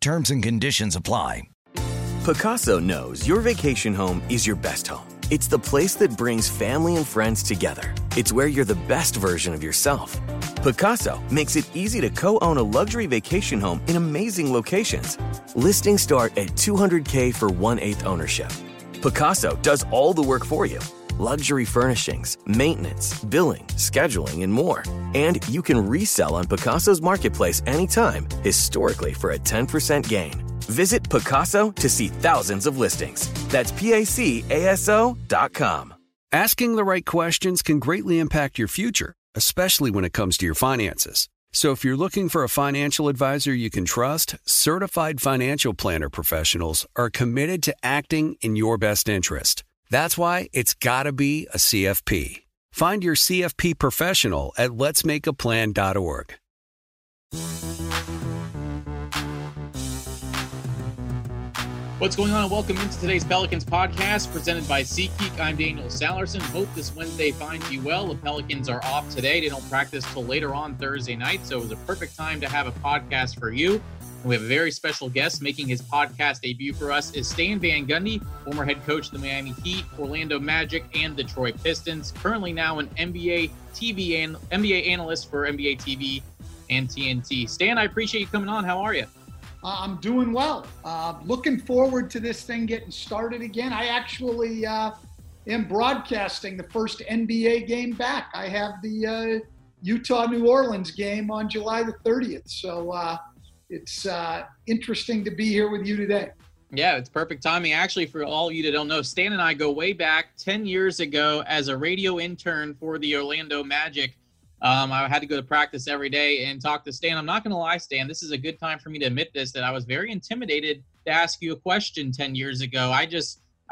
Terms and conditions apply. Pacaso knows your vacation home is your best home. It's the place that brings family and friends together. It's where you're the best version of yourself. Pacaso makes it easy to co-own a luxury vacation home in amazing locations. Listings start at $200K for 1/8 ownership. Pacaso does all the work for you. Luxury furnishings, maintenance, billing, scheduling, and more. And you can resell on Pacaso's marketplace anytime, historically for a 10% gain. Visit Pacaso to see thousands of listings. That's PACASO.com. Asking the right questions can greatly impact your future, especially when it comes to your finances. So if you're looking for a financial advisor you can trust, certified financial planner professionals are committed to acting in your best interest. That's why it's got to be a CFP. Find your CFP professional at letsmakeaplan.org. What's going on? Welcome into today's Pelicans podcast presented by SeatGeek. I'm Daniel Sallerson. Hope this Wednesday finds you well. The Pelicans are off today. They don't practice till later on Thursday night, so it was a perfect time to have a podcast for you. We have a very special guest making his podcast debut for us is Stan Van Gundy, former head coach of the Miami Heat, Orlando Magic, and Detroit Pistons. Currently now an NBA analyst for NBA TV and TNT. Stan, I appreciate you coming on. How are you? I'm doing well. Looking forward to this thing getting started again. I actually am broadcasting the first NBA game back. I have the Utah-New Orleans game on July the 30th. So, it's interesting to be here with you today. Yeah, it's perfect timing. Actually, for all of you that don't know, Stan and I go way back 10 years ago as a radio intern for the Orlando Magic. I had to go to practice every day and talk to Stan. I'm not going to lie, Stan, this is a good time for me to admit this, that I was very intimidated to ask you a question 10 years ago. I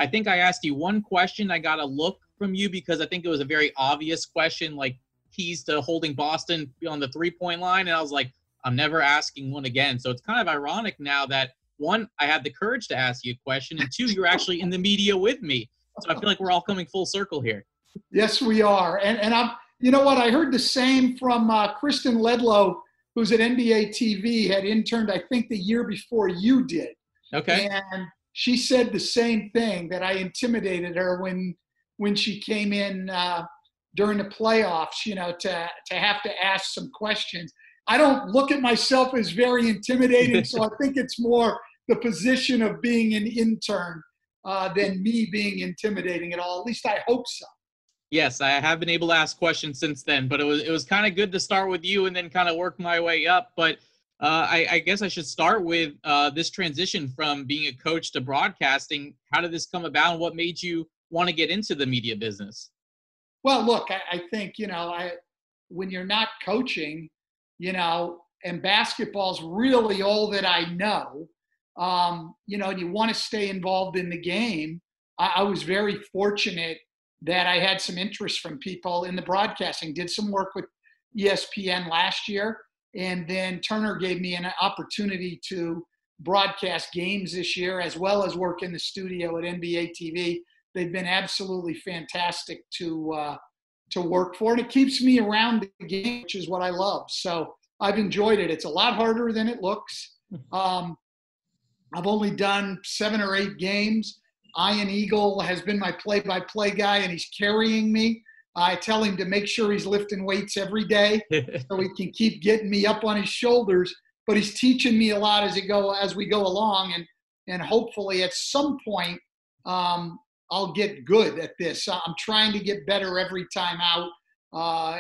think I asked you one question. I got a look from you because I think it was a very obvious question, like keys to holding Boston on the three-point line. And I was like, I'm never asking one again. So it's kind of ironic now that, one, I had the courage to ask you a question, and two, you're actually in the media with me. So I feel like we're all coming full circle here. Yes, we are. And I'm, you know what? I heard the same from Kristen Ledlow, who's at NBA TV, had interned, I think, the year before you did. Okay. And she said the same thing, that I intimidated her when she came in during the playoffs, you know, to have to ask some questions. I don't look at myself as very intimidating, so I think it's more the position of being an intern than me being intimidating at all. At least I hope so. Yes, I have been able to ask questions since then, but it was kind of good to start with you and then kind of work my way up. But I guess I should start with this transition from being a coach to broadcasting. How did this come about, and what made you want to get into the media business? Well, look, I think, you know, when you're not coaching, you know, and basketball's really all that I know. You know, and you want to stay involved in the game. I was very fortunate that I had some interest from people in the broadcasting. Did some work with ESPN last year, and then Turner gave me an opportunity to broadcast games this year, as well as work in the studio at NBA TV. They've been absolutely fantastic to work for, and it keeps me around the game, which is what I love. So I've enjoyed it. It's a lot harder than it looks. I've only done 7 or 8 games. Ian Eagle has been my play-by-play guy, and he's carrying me. I tell him to make sure he's lifting weights every day so he can keep getting me up on his shoulders, but he's teaching me a lot as we go along, and hopefully at some point I'll get good at this. I'm trying to get better every time out,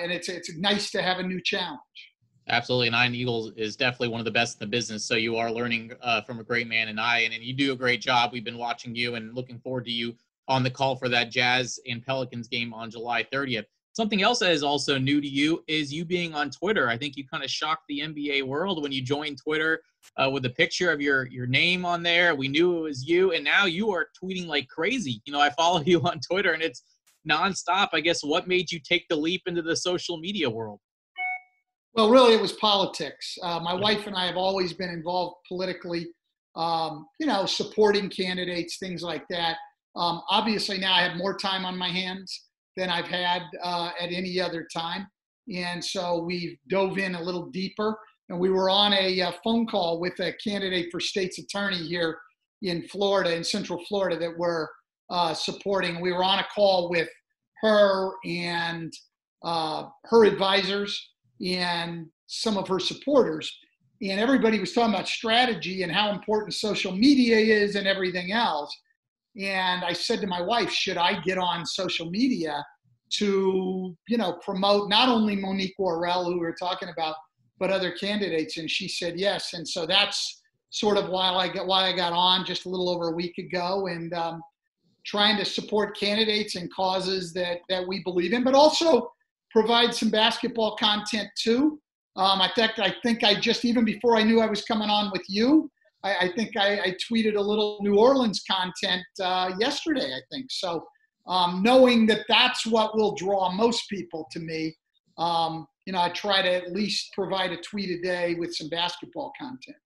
and it's nice to have a new challenge. Absolutely, and Ian Eagle is definitely one of the best in the business, so you are learning from a great man, and you do a great job. We've been watching you and looking forward to you on the call for that Jazz and Pelicans game on July 30th. Something else that is also new to you is you being on Twitter. I think you kind of shocked the NBA world when you joined Twitter with a picture of your name on there. We knew it was you, and now you are tweeting like crazy. You know, I follow you on Twitter, and it's nonstop. I guess what made you take the leap into the social media world? Well, really, it was politics. My wife and I have always been involved politically, you know, supporting candidates, things like that. Obviously, now I have more time on my hands than I've had at any other time. And so we've dove in a little deeper. And we were on a phone call with a candidate for state's attorney here in Florida, in Central Florida, that we're supporting. We were on a call with her and her advisors and some of her supporters. And everybody was talking about strategy and how important social media is and everything else. And I said to my wife, should I get on social media to, you know, promote not only Monique Warrell, who we were talking about, but other candidates? And she said yes. And so that's sort of why I got on just a little over a week ago, and trying to support candidates and causes that we believe in, but also provide some basketball content too. I think I just, even before I knew I was coming on with you, I think I tweeted a little New Orleans content yesterday, I think. So knowing that that's what will draw most people to me, you know, I try to at least provide a tweet a day with some basketball content.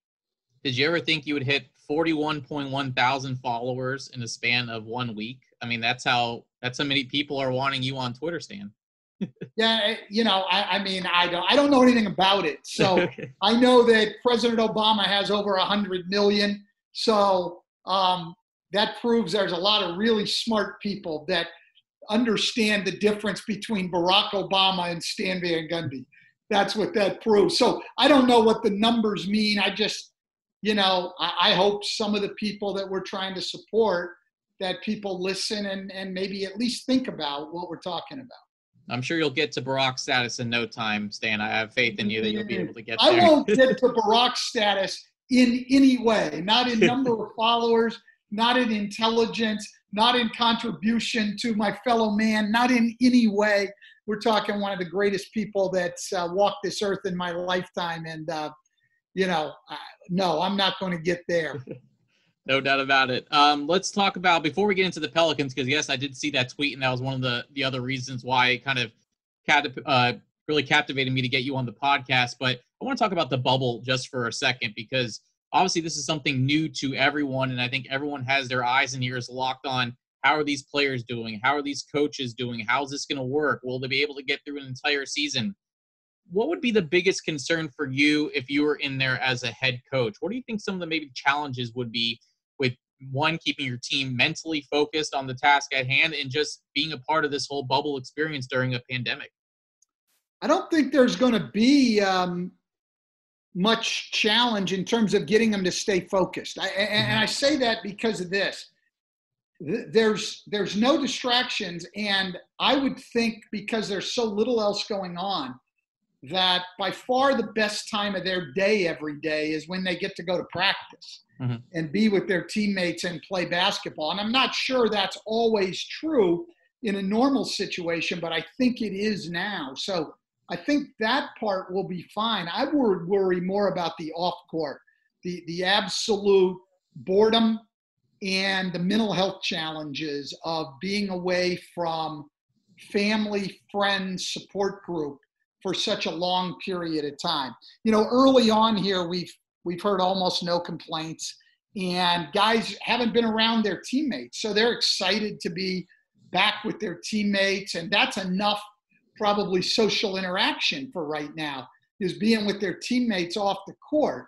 Did you ever think you would hit 41.1 thousand followers in the span of 1 week? I mean, that's how many people are wanting you on Twitter, Stan. Yeah, you know, I don't know anything about it. So okay. I know that President Obama has over 100 million. So that proves there's a lot of really smart people that understand the difference between Barack Obama and Stan Van Gundy. That's what that proves. So I don't know what the numbers mean. I just, you know, I hope some of the people that we're trying to support, that people listen and maybe at least think about what we're talking about. I'm sure you'll get to Barack status in no time, Stan. I have faith in you that you'll be able to get there. I won't get to Barack status in any way, not in number of followers, not in intelligence, not in contribution to my fellow man, not in any way. We're talking one of the greatest people that's walked this earth in my lifetime. And, you know, no, I'm not going to get there. No doubt about it. Let's talk about, before we get into the Pelicans, because yes, I did see that tweet, and that was one of the other reasons why it kind of really captivated me to get you on the podcast. But I want to talk about the bubble just for a second, because obviously this is something new to everyone, and I think everyone has their eyes and ears locked on how are these players doing? How are these coaches doing? How is this going to work? Will they be able to get through an entire season? What would be the biggest concern for you if you were in there as a head coach? What do you think some of the maybe challenges would be with, one, keeping your team mentally focused on the task at hand, and just being a part of this whole bubble experience during a pandemic? I don't think there's going to be much challenge in terms of getting them to stay focused. And I say that because of this. There's no distractions, and I would think because there's so little else going on, that by far the best time of their day every day is when they get to go to practice and be with their teammates and play basketball. And I'm not sure that's always true in a normal situation, but I think it is now. So I think that part will be fine. I would worry more about the off-court, the absolute boredom and the mental health challenges of being away from family, friends, support group for such a long period of time. You know, early on here, we've heard almost no complaints, and guys haven't been around their teammates. So they're excited to be back with their teammates, and that's enough probably social interaction for right now, is being with their teammates off the court.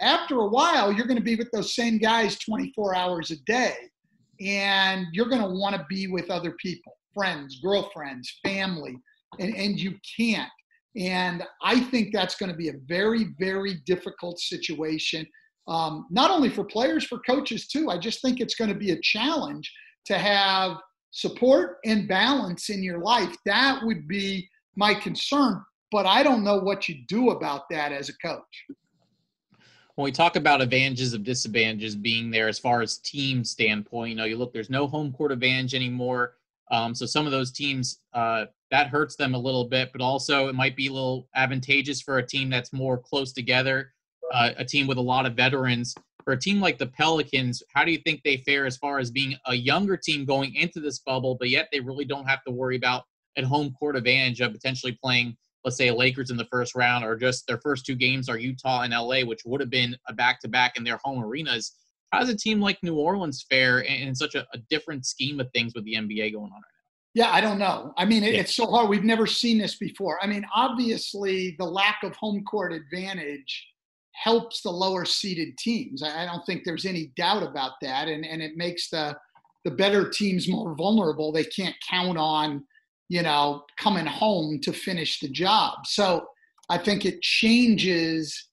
After a while, you're gonna be with those same guys 24 hours a day, and you're gonna wanna be with other people, friends, girlfriends, family, and you can't. And I think that's going to be a very, very difficult situation, not only for players, for coaches too. I just think it's going to be a challenge to have support and balance in your life. That would be my concern, but I don't know what you do about that as a coach. When we talk about advantages of disadvantages being there as far as team standpoint, you know, you look, there's no home court advantage anymore. So some of those teams that hurts them a little bit, but also it might be a little advantageous for a team that's more close together, a team with a lot of veterans. For a team like the Pelicans, how do you think they fare as far as being a younger team going into this bubble, but yet they really don't have to worry about at home court advantage of potentially playing, let's say, Lakers in the first round, or just their first two games are Utah and LA, which would have been a back-to-back in their home arenas. How does a team like New Orleans fare in such a different scheme of things with the NBA going on right now? Yeah, I don't know. I mean, it's so hard. We've never seen this before. I mean, obviously, the lack of home court advantage helps the lower-seeded teams. I don't think there's any doubt about that, and it makes the better teams more vulnerable. They can't count on, you know, coming home to finish the job. So I think it changes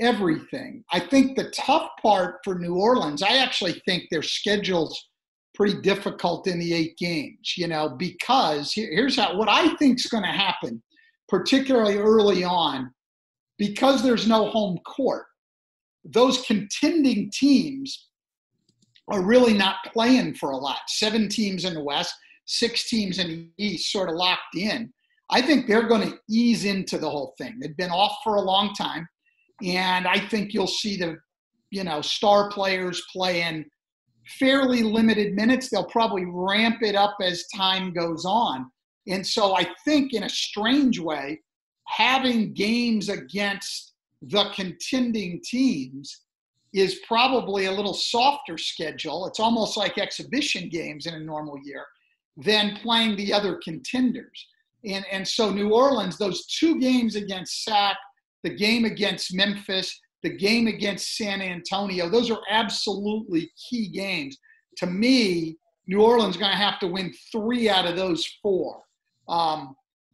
everything. I think the tough part for New Orleans, I actually think their schedule's pretty difficult in the 8 games, you know, because here's how, what I think's going to happen, particularly early on, because there's no home court, those contending teams are really not playing for a lot. 7 teams in the West, 6 teams in the East sort of locked in. I think they're going to ease into the whole thing. They've been off for a long time. And I think you'll see the, you know, star players playing fairly limited minutes. They'll probably ramp it up as time goes on. And so I think in a strange way, having games against the contending teams is probably a little softer schedule. It's almost like exhibition games in a normal year than playing the other contenders. And so New Orleans, those 2 games against SAC, the game against Memphis, the game against San Antonio, those are absolutely key games. To me, New Orleans is going to have to win 3 out of those 4,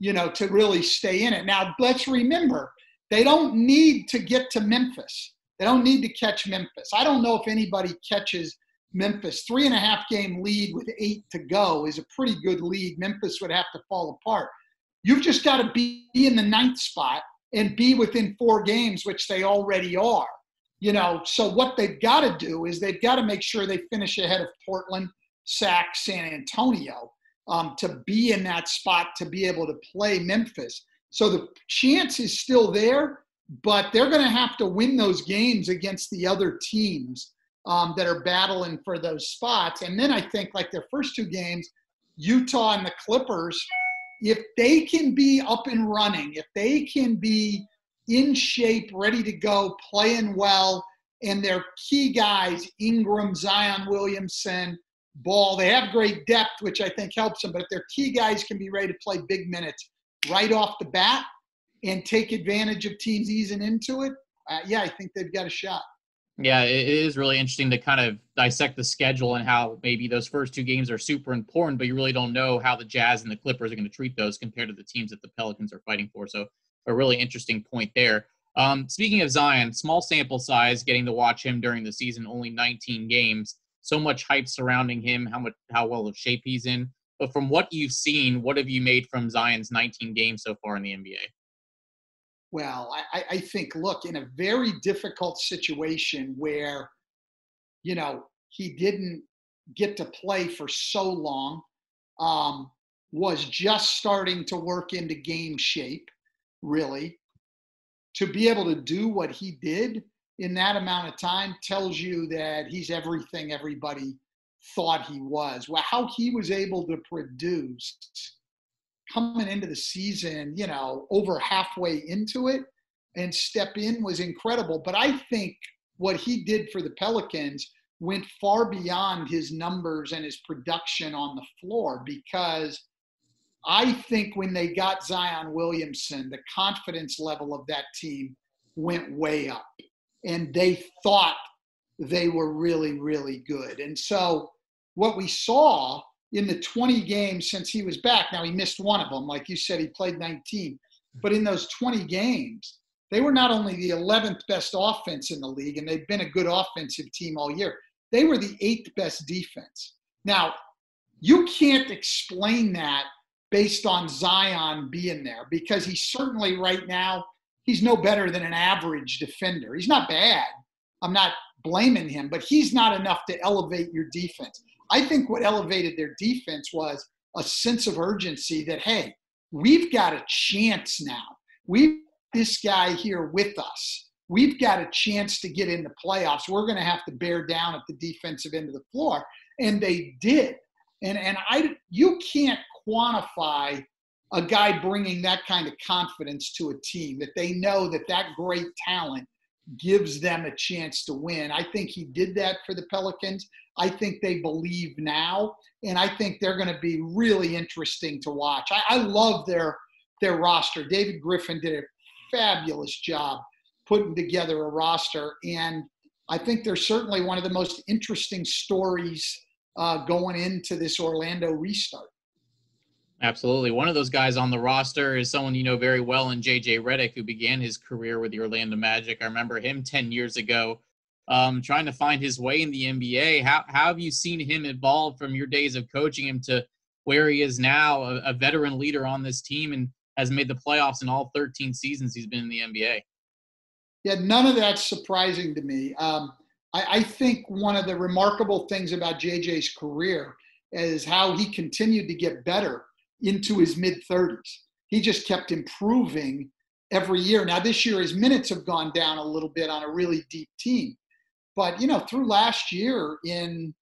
you know, to really stay in it. Now, let's remember, they don't need to get to Memphis. They don't need to catch Memphis. I don't know if anybody catches Memphis. 3.5-game lead with 8 to go is a pretty good lead. Memphis would have to fall apart. You've just got to be in the 9th spot and be within 4 games, which they already are, you know. So what they've got to do is they've got to make sure they finish ahead of Portland, SAC, San Antonio, to be in that spot to be able to play Memphis. So the chance is still there, but they're going to have to win those games against the other teams that are battling for those spots. And then I think, like their first 2 games, Utah and the Clippers, if they can be up and running, if they can be in shape, ready to go, playing well, and their key guys, Ingram, Zion Williamson, Ball, they have great depth, which I think helps them, but if their key guys can be ready to play big minutes right off the bat and take advantage of teams easing into it, yeah, I think they've got a shot. Yeah, it is really interesting to kind of dissect the schedule and how maybe those first 2 games are super important, but you really don't know how the Jazz and the Clippers are going to treat those compared to the teams that the Pelicans are fighting for. So a really interesting point there. Speaking of Zion, small sample size, getting to watch him during the season, only 19 games. So much hype surrounding him, how well of shape he's in. But from what you've seen, what have you made from Zion's 19 games so far in the NBA? Well, I think, look, in a very difficult situation where, you know, he didn't get to play for so long, was just starting to work into game shape, really. To be able to do what he did in that amount of time tells you that he's everything everybody thought he was. Well, how he was able to produce coming into the season, you know, over halfway into it and step in was incredible. But I think what he did for the Pelicans went far beyond his numbers and his production on the floor, because I think when they got Zion Williamson, the confidence level of that team went way up, and they thought they were really, really good. And so what we saw in the 20 games since he was back, now he missed one of them, like you said, he played 19, but in those 20 games, they were not only the 11th best offense in the league, and they've been a good offensive team all year, they were the 8th best defense. Now, you can't explain that based on Zion being there, because he certainly right now, he's no better than an average defender. He's not bad. I'm not blaming him, but he's not enough to elevate your defense. I think what elevated their defense was a sense of urgency that, hey, we've got a chance now. We've this guy here with us. We've got a chance to get in the playoffs. We're going to have to bear down at the defensive end of the floor. And they did. And you can't quantify a guy bringing that kind of confidence to a team, that they know that that great talent gives them a chance to win. I think he did that for the Pelicans. I think they believe now, and I think they're going to be really interesting to watch. I love their roster. David Griffin did a fabulous job putting together a roster, and I think they're certainly one of the most interesting stories going into this Orlando restart. Absolutely. One of those guys on the roster is someone you know very well in J.J. Redick, who began his career with the Orlando Magic. I remember him 10 years ago trying to find his way in the NBA. How have you seen him evolve from your days of coaching him to where he is now, a veteran leader on this team and has made the playoffs in all 13 seasons he's been in the NBA? Yeah, none of that's surprising to me. I think one of the remarkable things about J.J.'s career is how he continued to get better into his mid-30s. He just kept improving every year. Now, this year, his minutes have gone down a little bit on a really deep team. But, you know, through last year in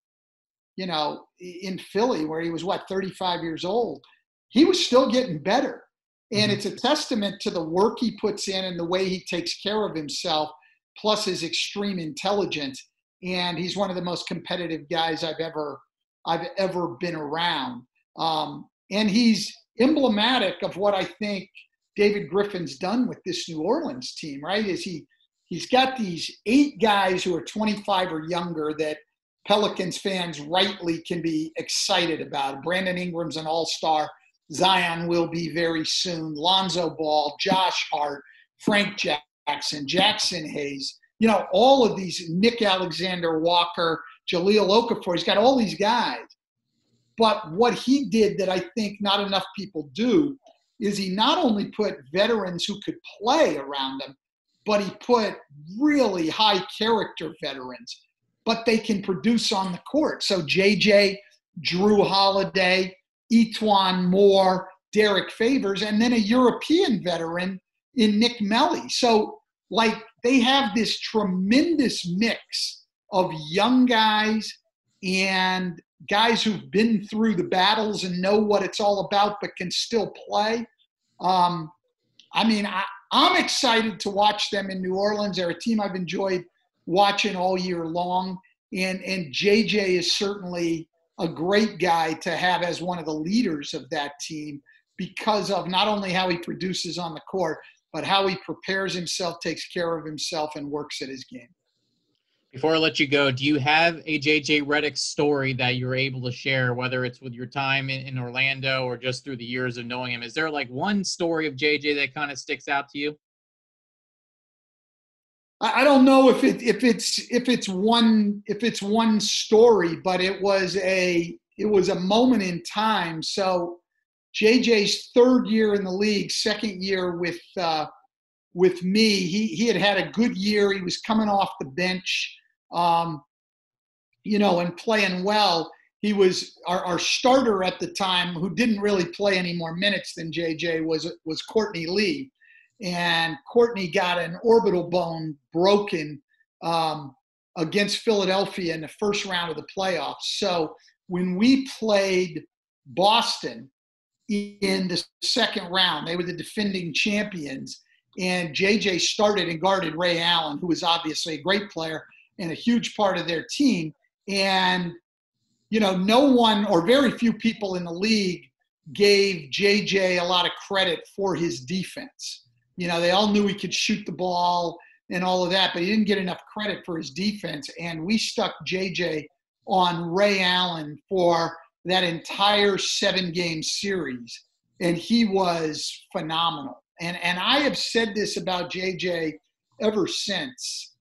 Philly, where he was, 35 years old, he was still getting better. And it's a testament to the work he puts in and the way he takes care of himself, plus his extreme intelligence. And he's one of the most competitive guys I've ever been around. And he's emblematic of what I think David Griffin's done with this New Orleans team, right? Is he's got these 8 guys who are 25 or younger that Pelicans fans rightly can be excited about. Brandon Ingram's an all-star. Zion will be very soon. Lonzo Ball, Josh Hart, Frank Jackson, Jackson Hayes. You know, all of these, Nick Alexander Walker, Jaleel Okafor. He's got all these guys. But what he did that I think not enough people do is he not only put veterans who could play around him, but he put really high character veterans, but they can produce on the court. So J.J., Drew Holiday, Etwan Moore, Derek Favors, and then a European veteran in Nick Melli. So, like, they have this tremendous mix of young guys and guys who've been through the battles and know what it's all about but can still play. I'm excited to watch them in New Orleans. They're a team I've enjoyed watching all year long. And J.J. is certainly a great guy to have as one of the leaders of that team because of not only how he produces on the court, but how he prepares himself, takes care of himself, and works at his game. Before I let you go, do you have a J.J. Redick story that you're able to share, whether it's with your time in Orlando or just through the years of knowing him? Is there like one story of J.J. that kind of sticks out to you? I don't know if it's one story, but it was a moment in time. So J.J.'s third year in the league, second year with me, he had a good year. He was coming off the bench. And playing well. He was our starter at the time, who didn't really play any more minutes than J.J., was Courtney Lee. And Courtney got an orbital bone broken against Philadelphia in the first round of the playoffs. So when we played Boston in the second round, they were the defending champions, and J.J. started and guarded Ray Allen, who was obviously a great player and a huge part of their team. And, no one or very few people in the league gave J.J. a lot of credit for his defense. They all knew he could shoot the ball and all of that, but he didn't get enough credit for his defense. And we stuck J.J. on Ray Allen for that entire 7-game series, and he was phenomenal. And I have said this about J.J. ever since.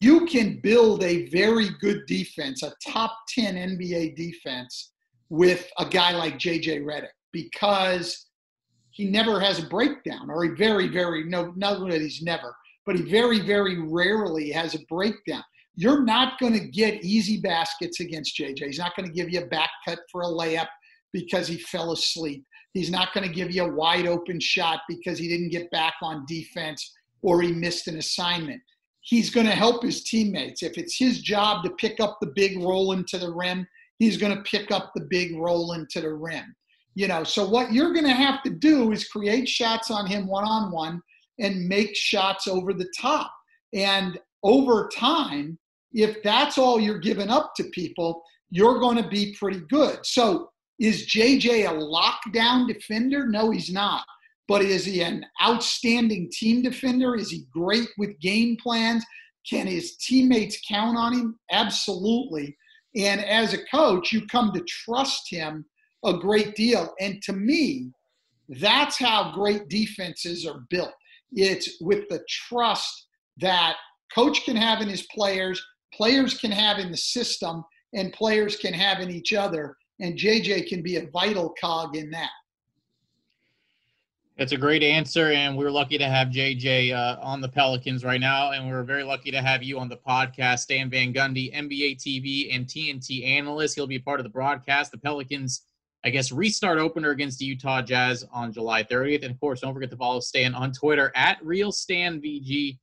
You can build a very good defense, a top 10 NBA defense, with a guy like J.J. Redick, because he never has a breakdown, or he very, very – no, not that he's never, but he very, very rarely has a breakdown. You're not going to get easy baskets against J.J. He's not going to give you a back cut for a layup. because he fell asleep. He's not going to give you a wide open shot because he didn't get back on defense or he missed an assignment. He's going to help his teammates. If it's his job to pick up the big roll into the rim, he's going to pick up the big roll into the rim. You know, so what you're going to have to do is create shots on him one-on-one and make shots over the top. And over time, if that's all you're giving up to people, you're going to be pretty good. So is JJ a lockdown defender? No, he's not. But is he an outstanding team defender? Is he great with game plans? Can his teammates count on him? Absolutely. And as a coach, you come to trust him a great deal. And to me, that's how great defenses are built. It's with the trust that coach can have in his players, players can have in the system, and players can have in each other. And JJ can be a vital cog in that. That's a great answer, and we're lucky to have JJ on the Pelicans right now, and we're very lucky to have you on the podcast, Stan Van Gundy, NBA TV and TNT analyst. He'll be part of the broadcast. The Pelicans, I guess, restart opener against the Utah Jazz on July 30th. And, of course, don't forget to follow Stan on Twitter, @RealStanVG.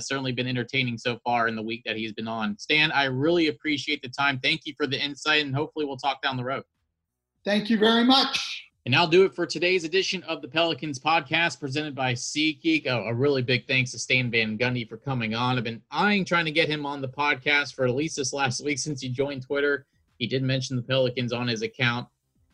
Certainly been entertaining so far in the week that he's been on. Stan, I really appreciate the time. Thank you for the insight, and hopefully we'll talk down the road. Thank you very much. And I'll do it for today's edition of the Pelicans podcast presented by SeatGeek. Oh, a really big thanks to Stan Van Gundy for coming on. I've been eyeing trying to get him on the podcast for at least this last week since he joined Twitter. He did mention the Pelicans on his account.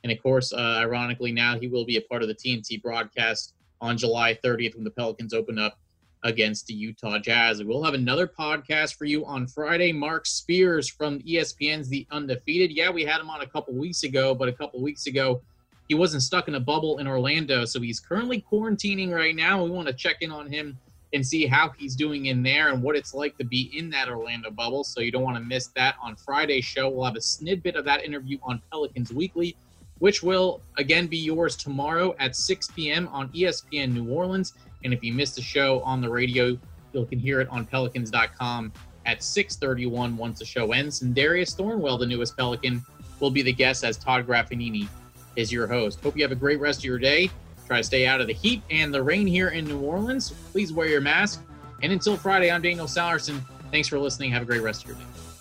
And, of course, ironically, now he will be a part of the TNT broadcast on July 30th when the Pelicans open up against the Utah Jazz. We'll have another podcast for you on Friday. Mark Spears from ESPN's The Undefeated. Yeah, we had him on a couple weeks ago, but a couple weeks ago he wasn't stuck in a bubble in Orlando, so he's currently quarantining right now. We want to check in on him and see how he's doing in there and what it's like to be in that Orlando bubble, so you don't want to miss that on Friday's show. We'll have a snippet of that interview on Pelicans Weekly, which will, again, be yours tomorrow at 6 p.m. on ESPN New Orleans. And if you missed the show on the radio, you can hear it on Pelicans.com at 6:31 once the show ends. And Darius Thornwell, the newest Pelican, will be the guest as Todd Graffinini is your host. Hope you have a great rest of your day. Try to stay out of the heat and the rain here in New Orleans. Please wear your mask. And until Friday, I'm Daniel Sallerson. Thanks for listening. Have a great rest of your day.